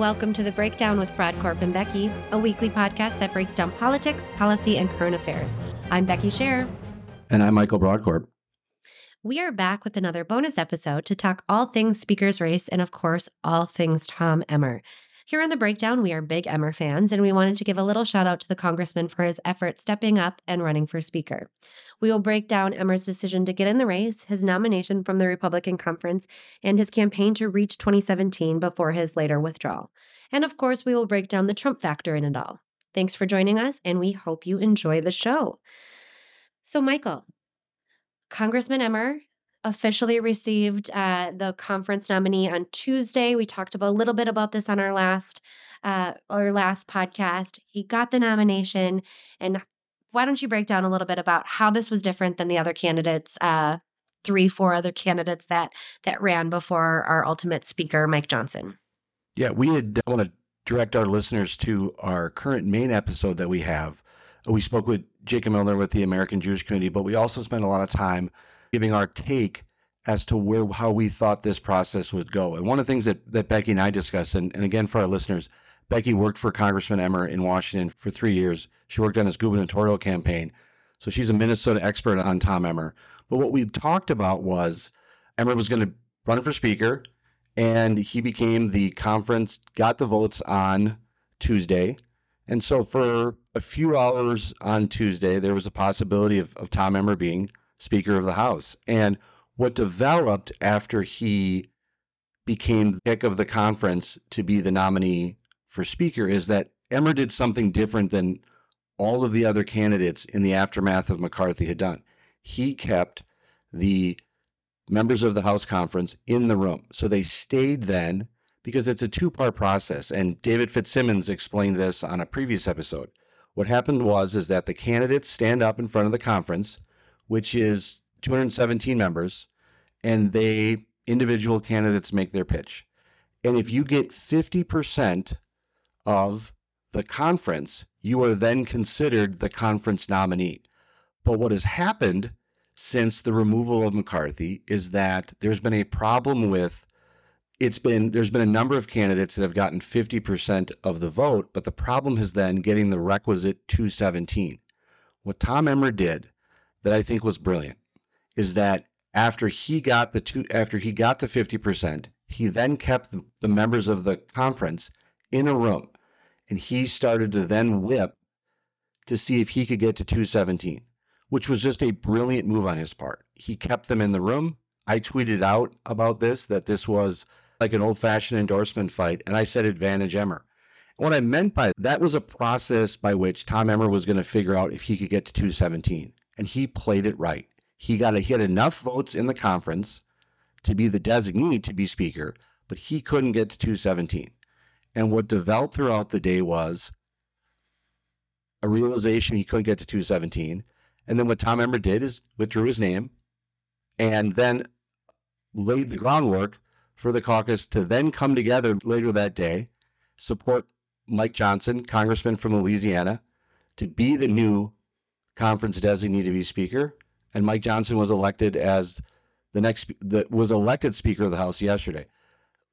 Welcome to The Break Down with Brodkorb and Becky, a weekly podcast that breaks down politics, policy, and current affairs. I'm Becky Scherr. And I'm Michael Brodkorb. We are back with another bonus episode to talk all things speaker's race and, of course, all things Tom Emmer. Here on The Breakdown, we are big Emmer fans, and we wanted to give a little shout-out to the congressman for his effort stepping up and running for speaker. We will break down Emmer's decision to get in the race, his nomination from the Republican Conference, and his campaign to reach 2017 before his later withdrawal. And, of course, we will break down the Trump factor in it all. Thanks for joining us, and we hope you enjoy the show. So, Michael, Congressman Emmer officially received the conference nominee on Tuesday. We talked about a little bit about this on our last podcast. He got the nomination. And why don't you break down a little bit about how this was different than the other candidates, four other candidates that ran before our ultimate speaker, Mike Johnson? Yeah, I want to direct our listeners to our current main episode that we have. We spoke with Jacob Miller with the American Jewish Committee, but we also spent a lot of time giving our take as to how we thought this process would go. And one of the things that Becky and I discussed, and again for our listeners, Becky worked for Congressman Emmer in Washington for 3 years. She worked on his gubernatorial campaign. So she's a Minnesota expert on Tom Emmer. But what we talked about was Emmer was going to run for speaker, and he became the conference, got the votes on Tuesday. And so for a few hours on Tuesday, there was a possibility of Tom Emmer being Speaker of the House. And what developed after he became the pick of the conference to be the nominee for speaker is that Emmer did something different than all of the other candidates in the aftermath of McCarthy had done. He kept the members of the House conference in the room. So they stayed then because it's a two-part process. And David Fitzsimmons explained this on a previous episode. What happened was that the candidates stand up in front of the conference, which is 217 members, and individual candidates make their pitch. And if you get 50% of the conference, you are then considered the conference nominee. But what has happened since the removal of McCarthy is that there's been a problem with, there's been a number of candidates that have gotten 50% of the vote, but the problem has then getting the requisite 217. What Tom Emmer did that I think was brilliant is that after he got the 50%, he then kept the members of the conference in a room, and he started to then whip to see if he could get to 217, which was just a brilliant move on his part. He kept them in the room. I tweeted out about this, that this was like an old-fashioned endorsement fight, and I said advantage Emmer. And what I meant by that was a process by which Tom Emmer was going to figure out if he could get to 217. And he played it right. He had enough votes in the conference to be the designee to be speaker, but he couldn't get to 217. And what developed throughout the day was a realization he couldn't get to 217. And then what Tom Emmer did is withdrew his name and then laid the groundwork for the caucus to then come together later that day, support Mike Johnson, congressman from Louisiana, to be the new conference designee to be speaker, and Mike Johnson was elected as the Speaker of the House yesterday.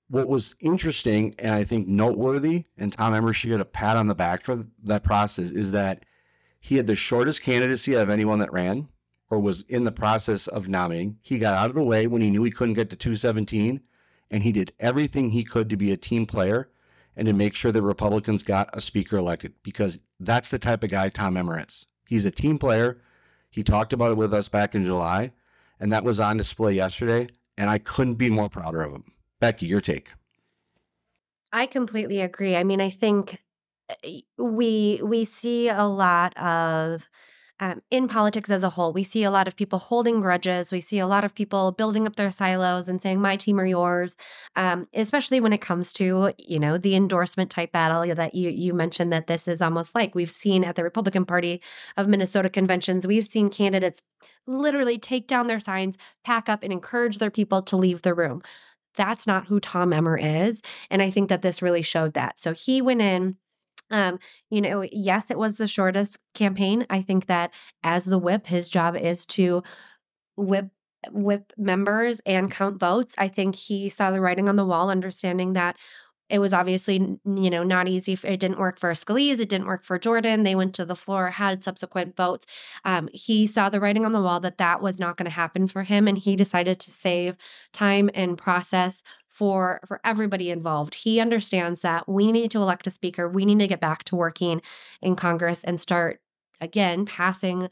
What was interesting and I think noteworthy, and Tom Emmer should get a pat on the back for that process, is that he had the shortest candidacy of anyone that ran or was in the process of nominating. He got out of the way when he knew he couldn't get to 217, and he did everything he could to be a team player and to make sure that Republicans got a speaker elected, because that's the type of guy Tom Emmer is. He's a team player. He talked about it with us back in July, and that was on display yesterday, and I couldn't be more prouder of him. Becky, your take. I completely agree. I mean, I think we see a lot of, in politics as a whole, we see a lot of people holding grudges. We see a lot of people building up their silos and saying, my team or yours, especially when it comes to, the endorsement type battle that you mentioned that this is almost like. We've seen at the Republican Party of Minnesota conventions, we've seen candidates literally take down their signs, pack up, and encourage their people to leave the room. That's not who Tom Emmer is. And I think that this really showed that. So he went in. Yes, it was the shortest campaign. I think that as the whip, his job is to whip members and count votes. I think he saw the writing on the wall, understanding that It was obviously, not easy. It didn't work for Scalise. It didn't work for Jordan. They went to the floor, had subsequent votes. He saw the writing on the wall that was not going to happen for him, and he decided to save time and process for everybody involved. He understands that we need to elect a speaker. We need to get back to working in Congress and start, again, passing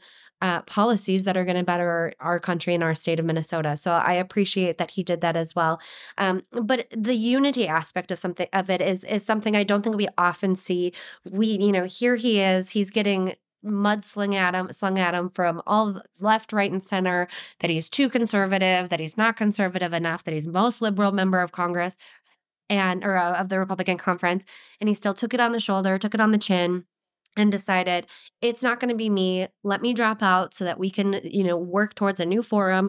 policies that are going to better our country and our state of Minnesota. So I appreciate that he did that as well. But the unity aspect of it is something I don't think we often see. Here he is. He's getting slung at him from all left, right, and center, that he's too conservative, that he's not conservative enough, that he's most liberal member of Congress or of the Republican conference. And he still took it on the shoulder, took it on the chin, and decided it's not going to be me. Let me drop out so that we can, work towards a new forum,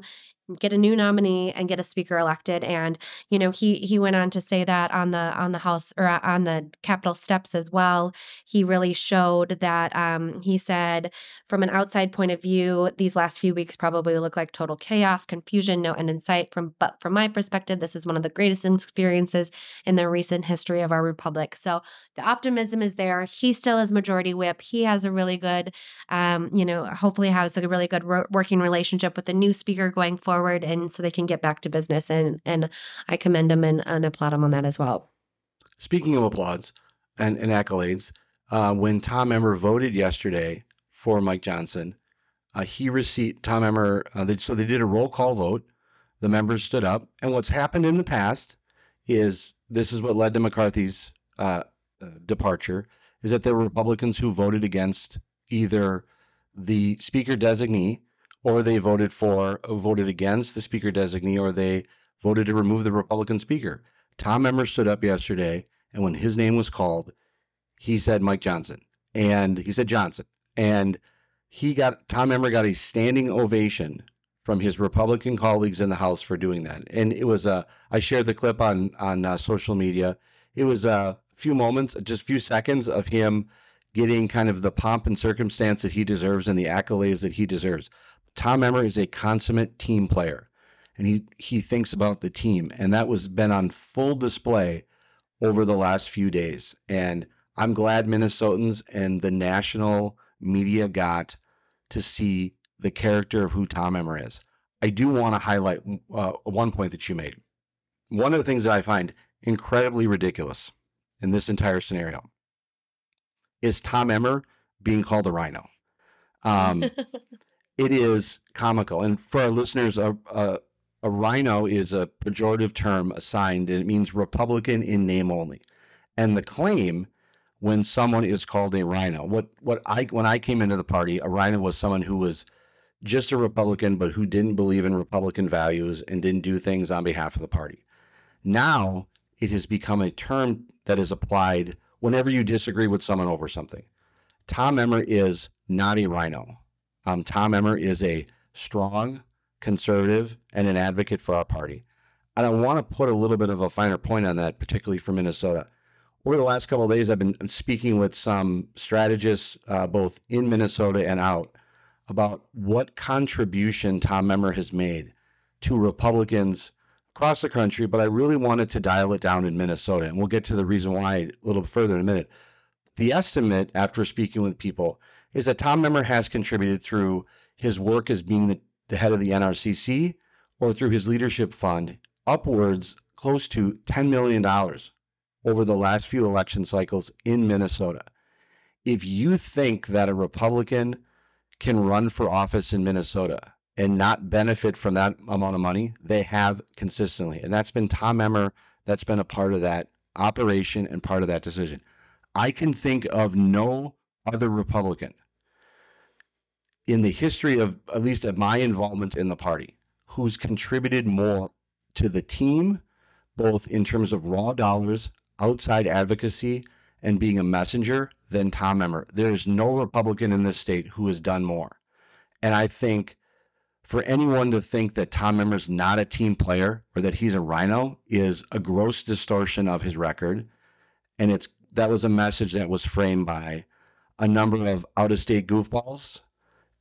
get a new nominee, and get a speaker elected. And he went on to say that on the House or on the Capitol steps as well. He really showed that. He said, from an outside point of view, these last few weeks probably look like total chaos, confusion, no end in sight. But from my perspective, this is one of the greatest experiences in the recent history of our republic. So the optimism is there. He still is majority whip. He has a really good, hopefully has a really good working relationship with the new speaker going forward. And so they can get back to business. And I commend him and applaud him on that as well. Speaking of applauds and accolades, when Tom Emmer voted yesterday for Mike Johnson, so they did a roll call vote. The members stood up. And what's happened in the past is this is what led to McCarthy's departure, is that there were Republicans who voted against either the speaker designee, or they voted against the speaker designee, or they voted to remove the Republican speaker. Tom Emmer stood up yesterday, and when his name was called, he said Mike Johnson, and he said Johnson, and Tom Emmer got a standing ovation from his Republican colleagues in the House for doing that. And it was I shared the clip on social media. It was a few moments, just a few seconds of him getting kind of the pomp and circumstance that he deserves and the accolades that he deserves. Tom Emmer is a consummate team player, and he thinks about the team, and that was been on full display over the last few days. And I'm glad Minnesotans and the national media got to see the character of who Tom Emmer is. I do want to highlight one point that you made. One of the things that I find incredibly ridiculous in this entire scenario is Tom Emmer being called a rhino. It is comical. And for our listeners, a rhino is a pejorative term assigned, and it means Republican in name only. And the claim when someone is called a rhino, when I came into the party, a rhino was someone who was just a Republican, but who didn't believe in Republican values and didn't do things on behalf of the party. Now it has become a term that is applied whenever you disagree with someone over something. Tom Emmer is not a rhino. Tom Emmer is a strong conservative and an advocate for our party. And I want to put a little bit of a finer point on that, particularly for Minnesota. Over the last couple of days, I've been speaking with some strategists, both in Minnesota and out, about what contribution Tom Emmer has made to Republicans across the country. But I really wanted to dial it down in Minnesota, and we'll get to the reason why a little further in a minute. The estimate, after speaking with people, is that Tom Emmer has contributed through his work as being the head of the NRCC or through his leadership fund upwards close to $10 million over the last few election cycles in Minnesota. If you think that a Republican can run for office in Minnesota and not benefit from that amount of money, they have consistently. And that's been Tom Emmer. That's been a part of that operation and part of that decision. I can think of no other Republican in the history of, at least of my involvement in the party, who's contributed more to the team, both in terms of raw dollars, outside advocacy, and being a messenger, than Tom Emmer. There is no Republican in this state who has done more. And I think for anyone to think that Tom Emmer's not a team player or that he's a rhino is a gross distortion of his record. And that was a message that was framed by a number of out-of-state goofballs.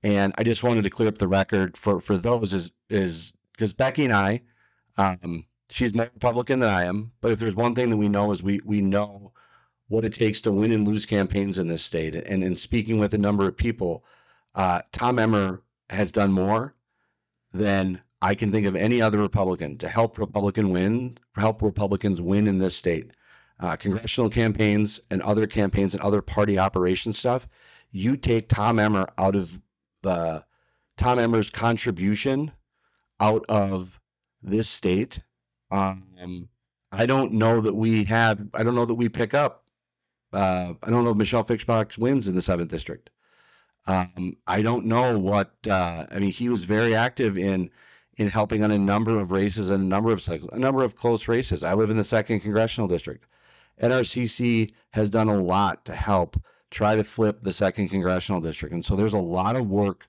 And I just wanted to clear up the record for those, because Becky and I She's more Republican than I am. But if there's one thing that we know is we know what it takes to win and lose campaigns in this state. And in speaking with a number of people, Tom Emmer has done more than I can think of any other Republican to help Republicans win in this state. Congressional campaigns and other party operation stuff. You take Tom Emmer out of Tom Emmer's contribution out of this state. I don't know that we pick up. I don't know if Michelle Fixbox wins in the 7th district. I don't know what, he was very active in helping on a number of races and a number of close races. I live in the 2nd congressional district. NRCC has done a lot to help try to flip the 2nd congressional district. And so there's a lot of work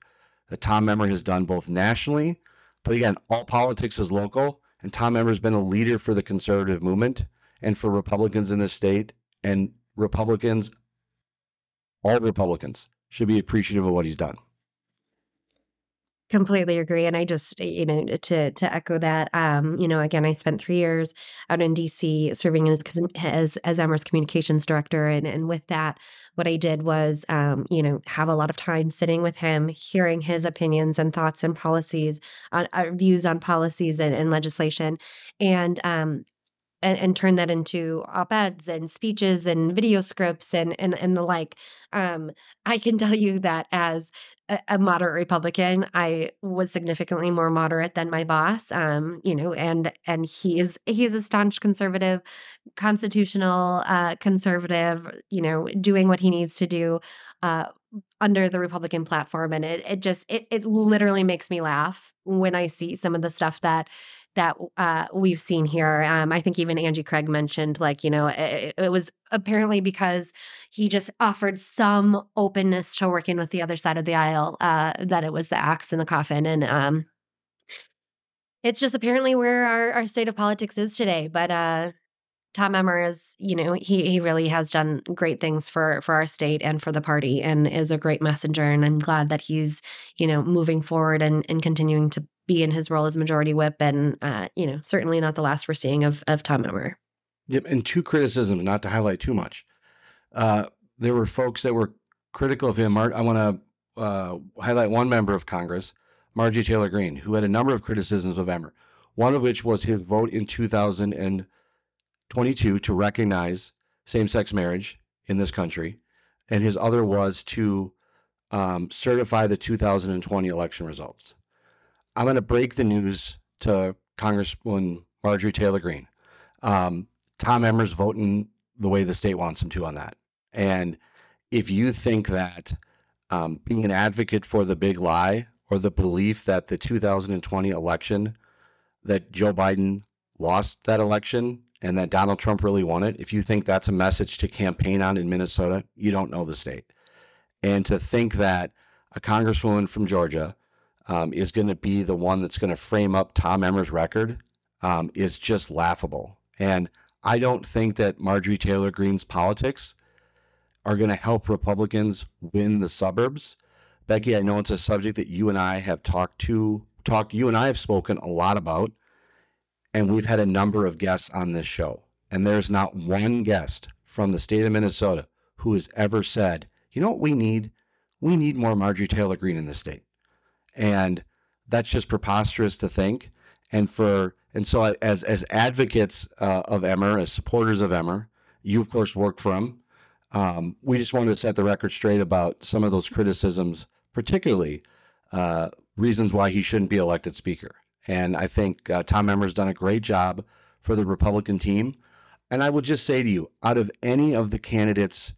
that Tom Emmer has done both nationally, but again, all politics is local. And Tom Emmer has been a leader for the conservative movement and for Republicans in this state, and all Republicans should be appreciative of what he's done. Completely agree. And I just, to echo that, again, I spent 3 years out in DC serving as Emmer's communications director. And with that, what I did was, have a lot of time sitting with him, hearing his opinions and thoughts and policies, views on policies and legislation. And turn that into op-eds and speeches and video scripts and the like. I can tell you that as a moderate Republican, I was significantly more moderate than my boss. And he is a staunch conservative, constitutional conservative. Doing what he needs to do under the Republican platform, and it literally makes me laugh when I see some of the stuff that we've seen here. I think even Angie Craig mentioned, it was apparently because he just offered some openness to working with the other side of the aisle, that it was the axe in the coffin. And it's just apparently where our state of politics is today. But Tom Emmer is, he really has done great things for our state and for the party, and is a great messenger. And I'm glad that he's, moving forward and continuing to be in his role as majority whip, and certainly not the last we're seeing of Tom Emmer. Yep, and two criticisms, not to highlight too much. There were folks that were critical of him. I want to highlight one member of Congress, Marjorie Taylor Greene, who had a number of criticisms of Emmer. One of which was his vote in 2022 to recognize same-sex marriage in this country, and his other was to certify the 2020 election results. I'm going to break the news to Congresswoman Marjorie Taylor Greene. Tom Emmer's voting the way the state wants him to on that. And if you think that being an advocate for the big lie, or the belief that the 2020 election, that Joe Biden lost that election and that Donald Trump really won it, if you think that's a message to campaign on in Minnesota, you don't know the state. And to think that a congresswoman from Georgia is going to be the one that's going to frame up Tom Emmer's record is just laughable. And I don't think that Marjorie Taylor Greene's politics are going to help Republicans win the suburbs. Becky, I know it's a subject that you and I have you and I have spoken a lot about, and we've had a number of guests on this show. And there's not one guest from the state of Minnesota who has ever said, you know what we need? We need more Marjorie Taylor Greene in this state. And that's just preposterous to think. And so as advocates of Emmer, as supporters of Emmer, you of course work for him. We just wanted to set the record straight about some of those criticisms, particularly reasons why he shouldn't be elected speaker. And I think Tom Emmer's done a great job for the Republican team. And I will just say to you, out of any of the candidates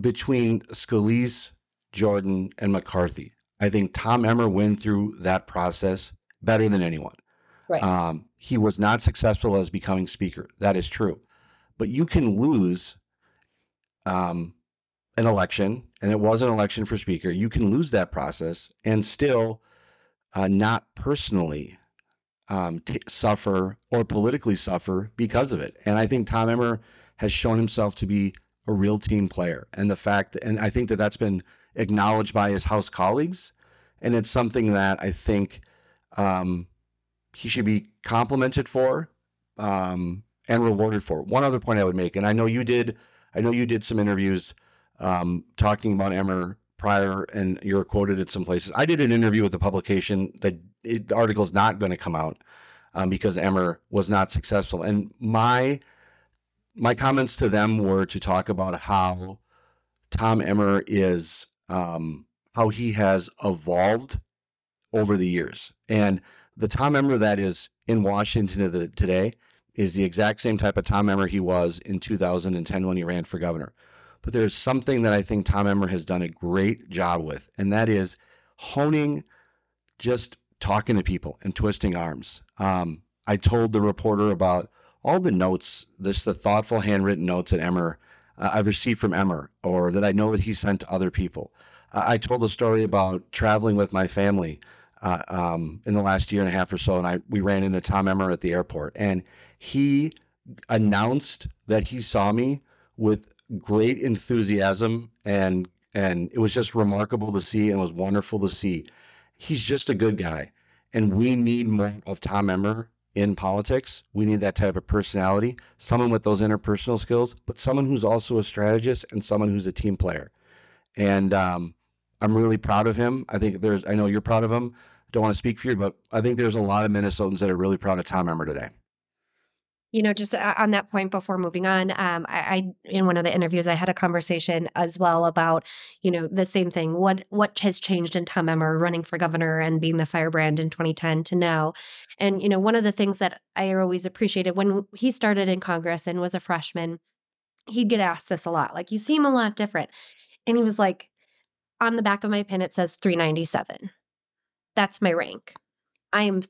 between Scalise, Jordan, and McCarthy, I think Tom Emmer went through that process better than anyone. Right. He was not successful as becoming speaker. That is true. But you can lose an election, and it was an election for speaker. You can lose that process and still not personally suffer or politically suffer because of it. And I think Tom Emmer has shown himself to be a real team player. And I think that's been acknowledged by his House colleagues. And it's something that I think he should be complimented for and rewarded for. One other point I would make, and I know you did some interviews talking about Emmer prior, and you're quoted at some places. I did an interview with a publication that the article is not going to come out because Emmer was not successful. And my comments to them were to talk about how Tom Emmer is, how he has evolved over the years. And the Tom Emmer that is in Washington today is the exact same type of Tom Emmer he was in 2010 when he ran for governor. But there's something that I think Tom Emmer has done a great job with, and that is honing just talking to people and twisting arms. I told the reporter about all the notes, the thoughtful handwritten notes that Emmer I've received from Emmer, or that I know that he sent to other people. I told a story about traveling with my family in the last year and a half or so, and we ran into Tom Emmer at the airport, and he announced that he saw me with great enthusiasm, and it was just remarkable to see, and it was wonderful to see. He's just a good guy, and we need more of Tom Emmer in politics. We need that type of personality, someone with those interpersonal skills, but someone who's also a strategist and someone who's a team player. And I'm really proud of him. I know you're proud of him. I don't want to speak for you, but I think there's a lot of Minnesotans that are really proud of Tom Emmer today. You know, just on that point before moving on, I in one of the interviews, I had a conversation as well about, you know, the same thing. What has changed in Tom Emmer running for governor and being the firebrand in 2010 to now? And, you know, one of the things that I always appreciated when he started in Congress and was a freshman, he'd get asked this a lot, like, you seem a lot different. And he was like, on the back of my pin, it says 397. That's my rank. I am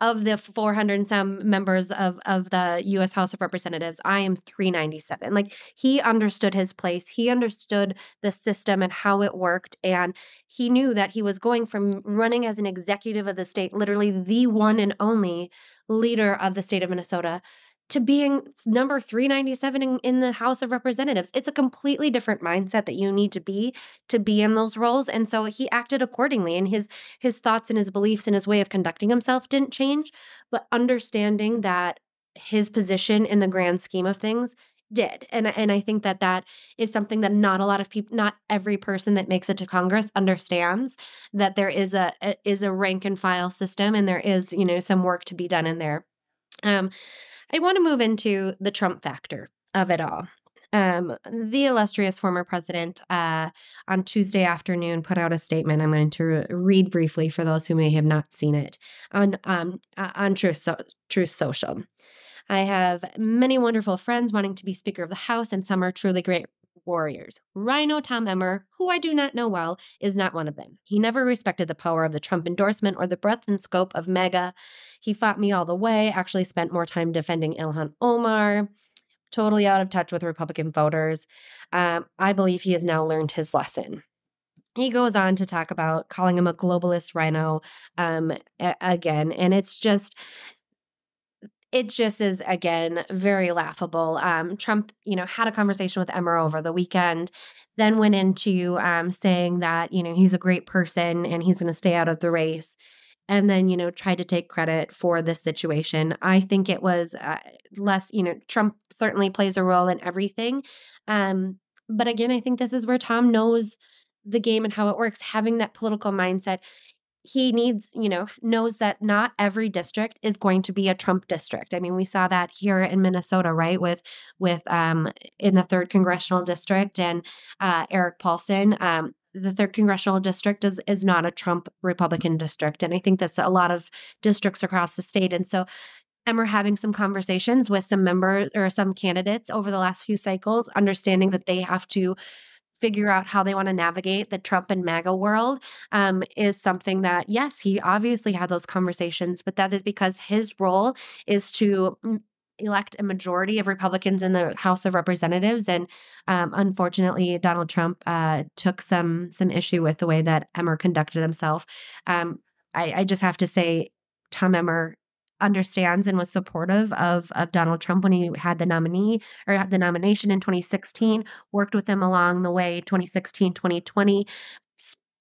of the 400 and some members of the U.S. House of Representatives, I am 397. Like, he understood his place. He understood the system and how it worked. And he knew that he was going from running as an executive of the state, literally the one and only leader of the state of Minnesota, to being number 397 in the House of Representatives. It's a completely different mindset that you need to be in those roles. And so he acted accordingly, and his thoughts and his beliefs and his way of conducting himself didn't change, but understanding that his position in the grand scheme of things did. And I think that is something that not every person that makes it to Congress understands, that there is a rank and file system, and there is, you know, some work to be done in there. I want to move into the Trump factor of it all. The illustrious former president on Tuesday afternoon put out a statement. I'm going to read briefly for those who may have not seen it on Truth Social. I have many wonderful friends wanting to be Speaker of the House, and some are truly great warriors. Rhino Tom Emmer, who I do not know well, is not one of them. He never respected the power of the Trump endorsement or the breadth and scope of MAGA. He fought me all the way, actually spent more time defending Ilhan Omar, totally out of touch with Republican voters. I believe he has now learned his lesson. He goes on to talk about calling him a globalist rhino again, and it's just... It just is, again, very laughable. Trump, you know, had a conversation with Emmer over the weekend, then went into saying that, you know, he's a great person and he's going to stay out of the race, and then, you know, tried to take credit for this situation. I think it was less, you know, Trump certainly plays a role in everything. But again, I think this is where Tom knows the game and how it works, having that political mindset. He needs, you know, knows that not every district is going to be a Trump district. I mean, we saw that here in Minnesota, right? With in the 3rd Congressional District and Eric Paulson. The 3rd Congressional District is not a Trump Republican district. And I think that's a lot of districts across the state. And so Emmer having some conversations with some members or some candidates over the last few cycles, understanding that they have to figure out how they want to navigate the Trump and MAGA world is something that, yes, he obviously had those conversations, but that is because his role is to elect a majority of Republicans in the House of Representatives. And unfortunately, Donald Trump took some issue with the way that Emmer conducted himself. I just have to say, Tom Emmer understands and was supportive of Donald Trump when he had the nomination in 2016, worked with him along the way, 2016, 2020,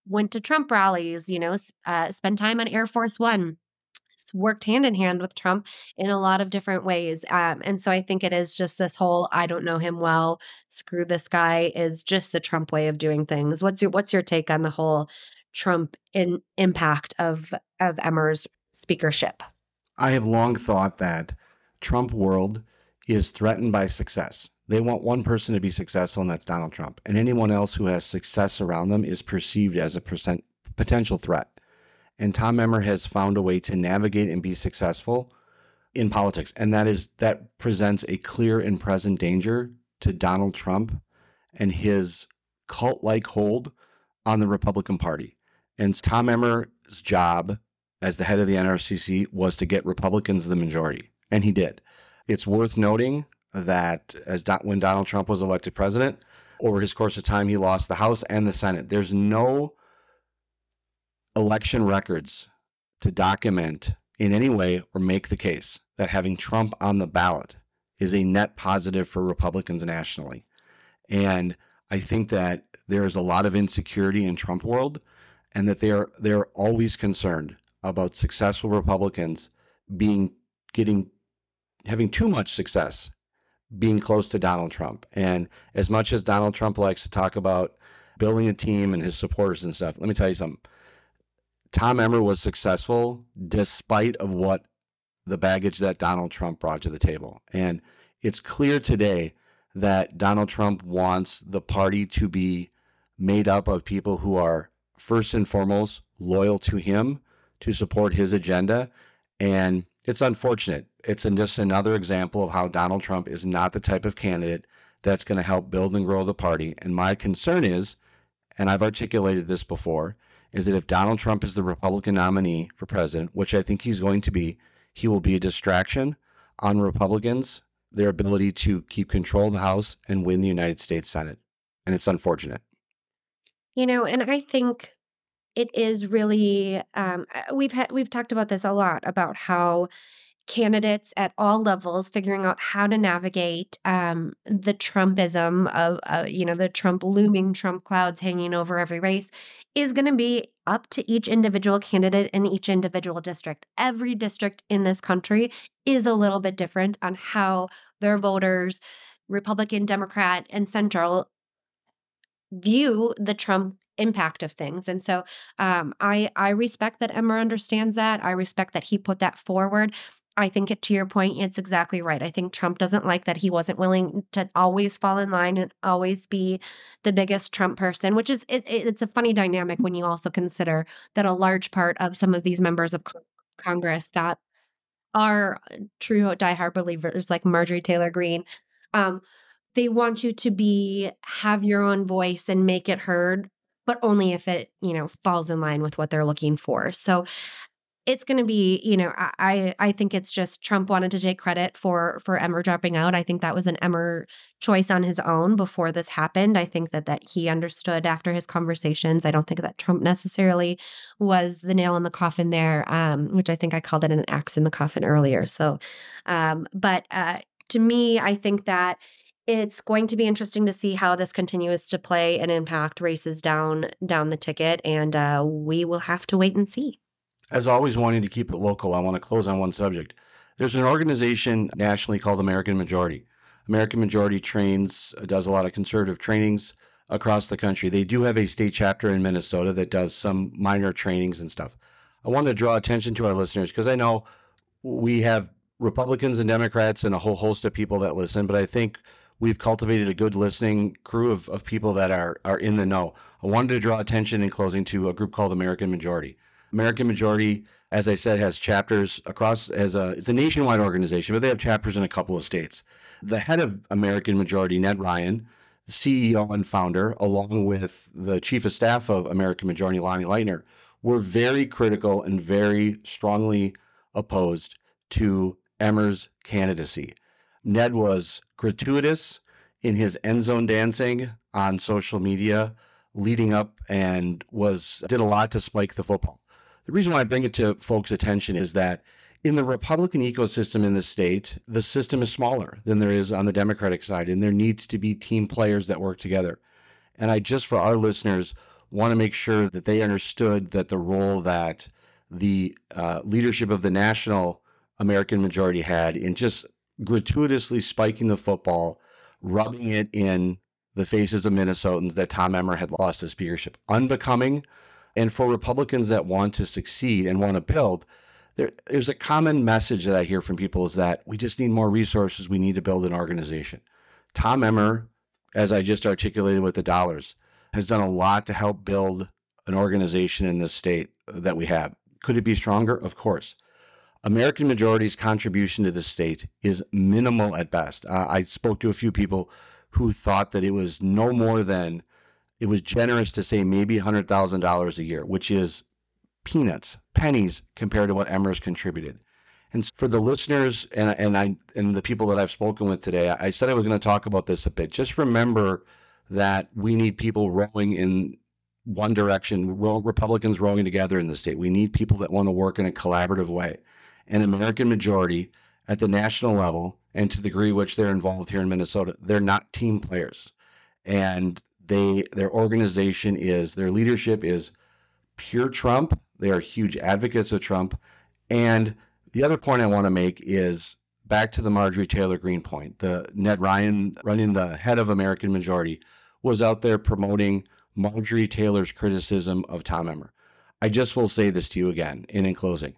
went to Trump rallies, you know, spent time on Air Force One, worked hand in hand with Trump in a lot of different ways. And so I think it is just this whole, I don't know him well, screw this guy, is just the Trump way of doing things. What's your take on the whole Trump impact of Emmer's speakership? I have long thought that Trump world is threatened by success. They want one person to be successful, and that's Donald Trump. And anyone else who has success around them is perceived as a potential threat. And Tom Emmer has found a way to navigate and be successful in politics. And that presents a clear and present danger to Donald Trump and his cult-like hold on the Republican Party. And Tom Emmer's job as the head of the NRCC was to get Republicans the majority. And he did. It's worth noting that when Donald Trump was elected president, over his course of time, he lost the House and the Senate. There's no election records to document in any way or make the case that having Trump on the ballot is a net positive for Republicans nationally. And I think that there is a lot of insecurity in Trump world, and that they are always concerned about successful Republicans having too much success, being close to Donald Trump. And as much as Donald Trump likes to talk about building a team and his supporters and stuff, let me tell you something. Tom Emmer was successful despite of what the baggage that Donald Trump brought to the table. And it's clear today that Donald Trump wants the party to be made up of people who are first and foremost loyal to him, to support his agenda. And it's unfortunate. It's just another example of how Donald Trump is not the type of candidate that's going to help build and grow the party. And my concern is, and I've articulated this before, is that if Donald Trump is the Republican nominee for president, which I think he's going to be, he will be a distraction on Republicans, their ability to keep control of the House and win the United States Senate. And it's unfortunate. And I think it is really, we've talked about this a lot, about how candidates at all levels figuring out how to navigate the Trumpism of, the looming Trump clouds hanging over every race is going to be up to each individual candidate in each individual district. Every district in this country is a little bit different on how their voters, Republican, Democrat, and Central, view the Trump impact of things. And so I respect that Emmer understands that. I respect that he put that forward. I think to your point, it's exactly right. I think Trump doesn't like that he wasn't willing to always fall in line and always be the biggest Trump person, which is, it's a funny dynamic when you also consider that a large part of some of these members of Congress that are true diehard believers, like Marjorie Taylor Greene, they want you to have your own voice and make it heard, but only if it, falls in line with what they're looking for. So it's going to be, I think it's just Trump wanted to take credit for Emmer dropping out. I think that was an Emmer choice on his own before this happened. I think that he understood after his conversations. I don't think that Trump necessarily was the nail in the coffin there, which I think I called it an axe in the coffin earlier. So, but to me, I think that it's going to be interesting to see how this continues to play and impact races down the ticket, and we will have to wait and see. As always, wanting to keep it local, I want to close on one subject. There's an organization nationally called American Majority. American Majority does a lot of conservative trainings across the country. They do have a state chapter in Minnesota that does some minor trainings and stuff. I want to draw attention to our listeners because I know we have Republicans and Democrats and a whole host of people that listen, but I think we've cultivated a good listening crew of people that are in the know. I wanted to draw attention in closing to a group called American Majority. American Majority, as I said, has chapters across, it's a nationwide organization, but they have chapters in a couple of states. The head of American Majority, Ned Ryan, CEO and founder, along with the chief of staff of American Majority, Lonnie Leitner, were very critical and very strongly opposed to Emmer's candidacy. Ned was gratuitous in his end zone dancing on social media leading up and did a lot to spike the football. The reason why I bring it to folks' attention is that in the Republican ecosystem in the state, the system is smaller than there is on the Democratic side, and there needs to be team players that work together. And I just, for our listeners, want to make sure that they understood that the role that the leadership of the national American majority had in just gratuitously spiking the football, rubbing it in the faces of Minnesotans that Tom Emmer had lost his speakership. Unbecoming. And for Republicans that want to succeed and want to build, there's a common message that I hear from people is that we just need more resources. We need to build an organization. Tom Emmer, as I just articulated with the dollars, has done a lot to help build an organization in this state that we have. Could it be stronger? Of course. American Majority's contribution to the state is minimal at best. I spoke to a few people who thought that it was no more than, it was generous to say maybe $100,000 a year, which is peanuts, pennies compared to what Emmer's contributed. And for the listeners and the people that I've spoken with today, I said I was going to talk about this a bit. Just remember that we need people rowing in one direction, Republicans rowing together in the state. We need people that want to work in a collaborative way. An American majority at the national level, and to the degree which they're involved here in Minnesota, they're not team players. And their organization is, their leadership is pure Trump. They are huge advocates of Trump. And the other point I want to make is back to the Marjorie Taylor Greene point. The Ned Ryan, running the head of American Majority, was out there promoting Marjorie Taylor's criticism of Tom Emmer. I just will say this to you again, and in closing,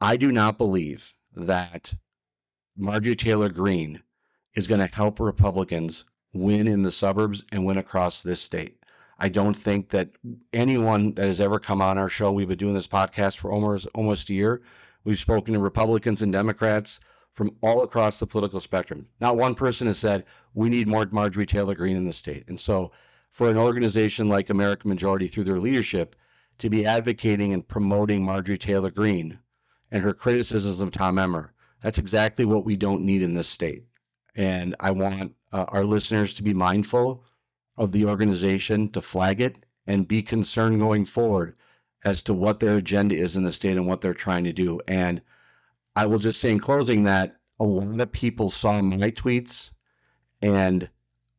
I do not believe that Marjorie Taylor Greene is going to help Republicans win in the suburbs and win across this state. I don't think that anyone that has ever come on our show, we've been doing this podcast for almost a year. We've spoken to Republicans and Democrats from all across the political spectrum. Not one person has said, we need more Marjorie Taylor Greene in the state. And so for an organization like American Majority, through their leadership, to be advocating and promoting Marjorie Taylor Greene and her criticisms of Tom Emmer, that's exactly what we don't need in this state. And I want our listeners to be mindful of the organization, to flag it, and be concerned going forward as to what their agenda is in the state and what they're trying to do. And I will just say in closing that a lot of people saw my tweets, and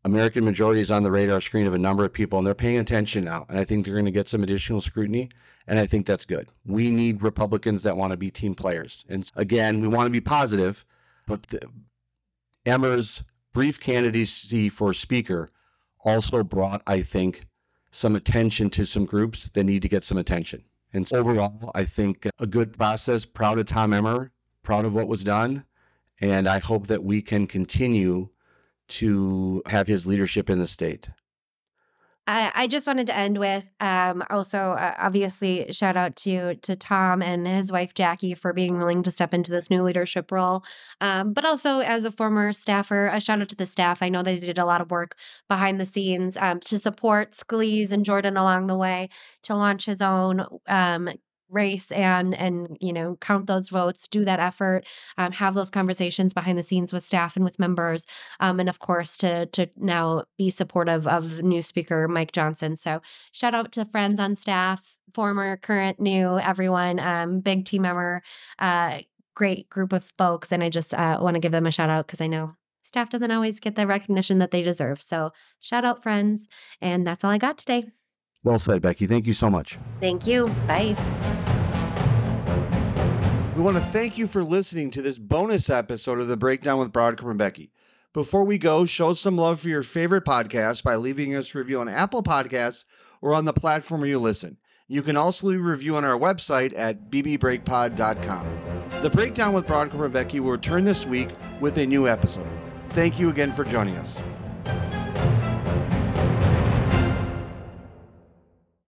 American Majority is on the radar screen of a number of people, and they're paying attention now. And I think they're going to get some additional scrutiny, and I think that's good. We need Republicans that want to be team players. And again, we want to be positive, but Emmer's brief candidacy for speaker also brought, I think, some attention to some groups that need to get some attention. And so overall, I think a good process, proud of Tom Emmer, proud of what was done. And I hope that we can continue to have his leadership in the state. I just wanted to end with obviously, shout out to Tom and his wife, Jackie, for being willing to step into this new leadership role. But also, as a former staffer, a shout out to the staff. I know they did a lot of work behind the scenes to support Scalise and Jordan along the way to launch his own race and count those votes, do that effort, have those conversations behind the scenes with staff and with members, and of course to now be supportive of new speaker Mike Johnson. So shout out to friends on staff, former, current, new, everyone, big team member, great group of folks, and I just want to give them a shout out because I know staff doesn't always get the recognition that they deserve. So shout out, friends, and that's all I got today. Well said, Becky. Thank you so much. Thank you. Bye. We want to thank you for listening to this bonus episode of The Breakdown with Brodkorb and Becky. Before we go, show some love for your favorite podcast by leaving us a review on Apple Podcasts or on the platform where you listen. You can also leave a review on our website at bbbreakpod.com. The Breakdown with Brodkorb and Becky will return this week with a new episode. Thank you again for joining us.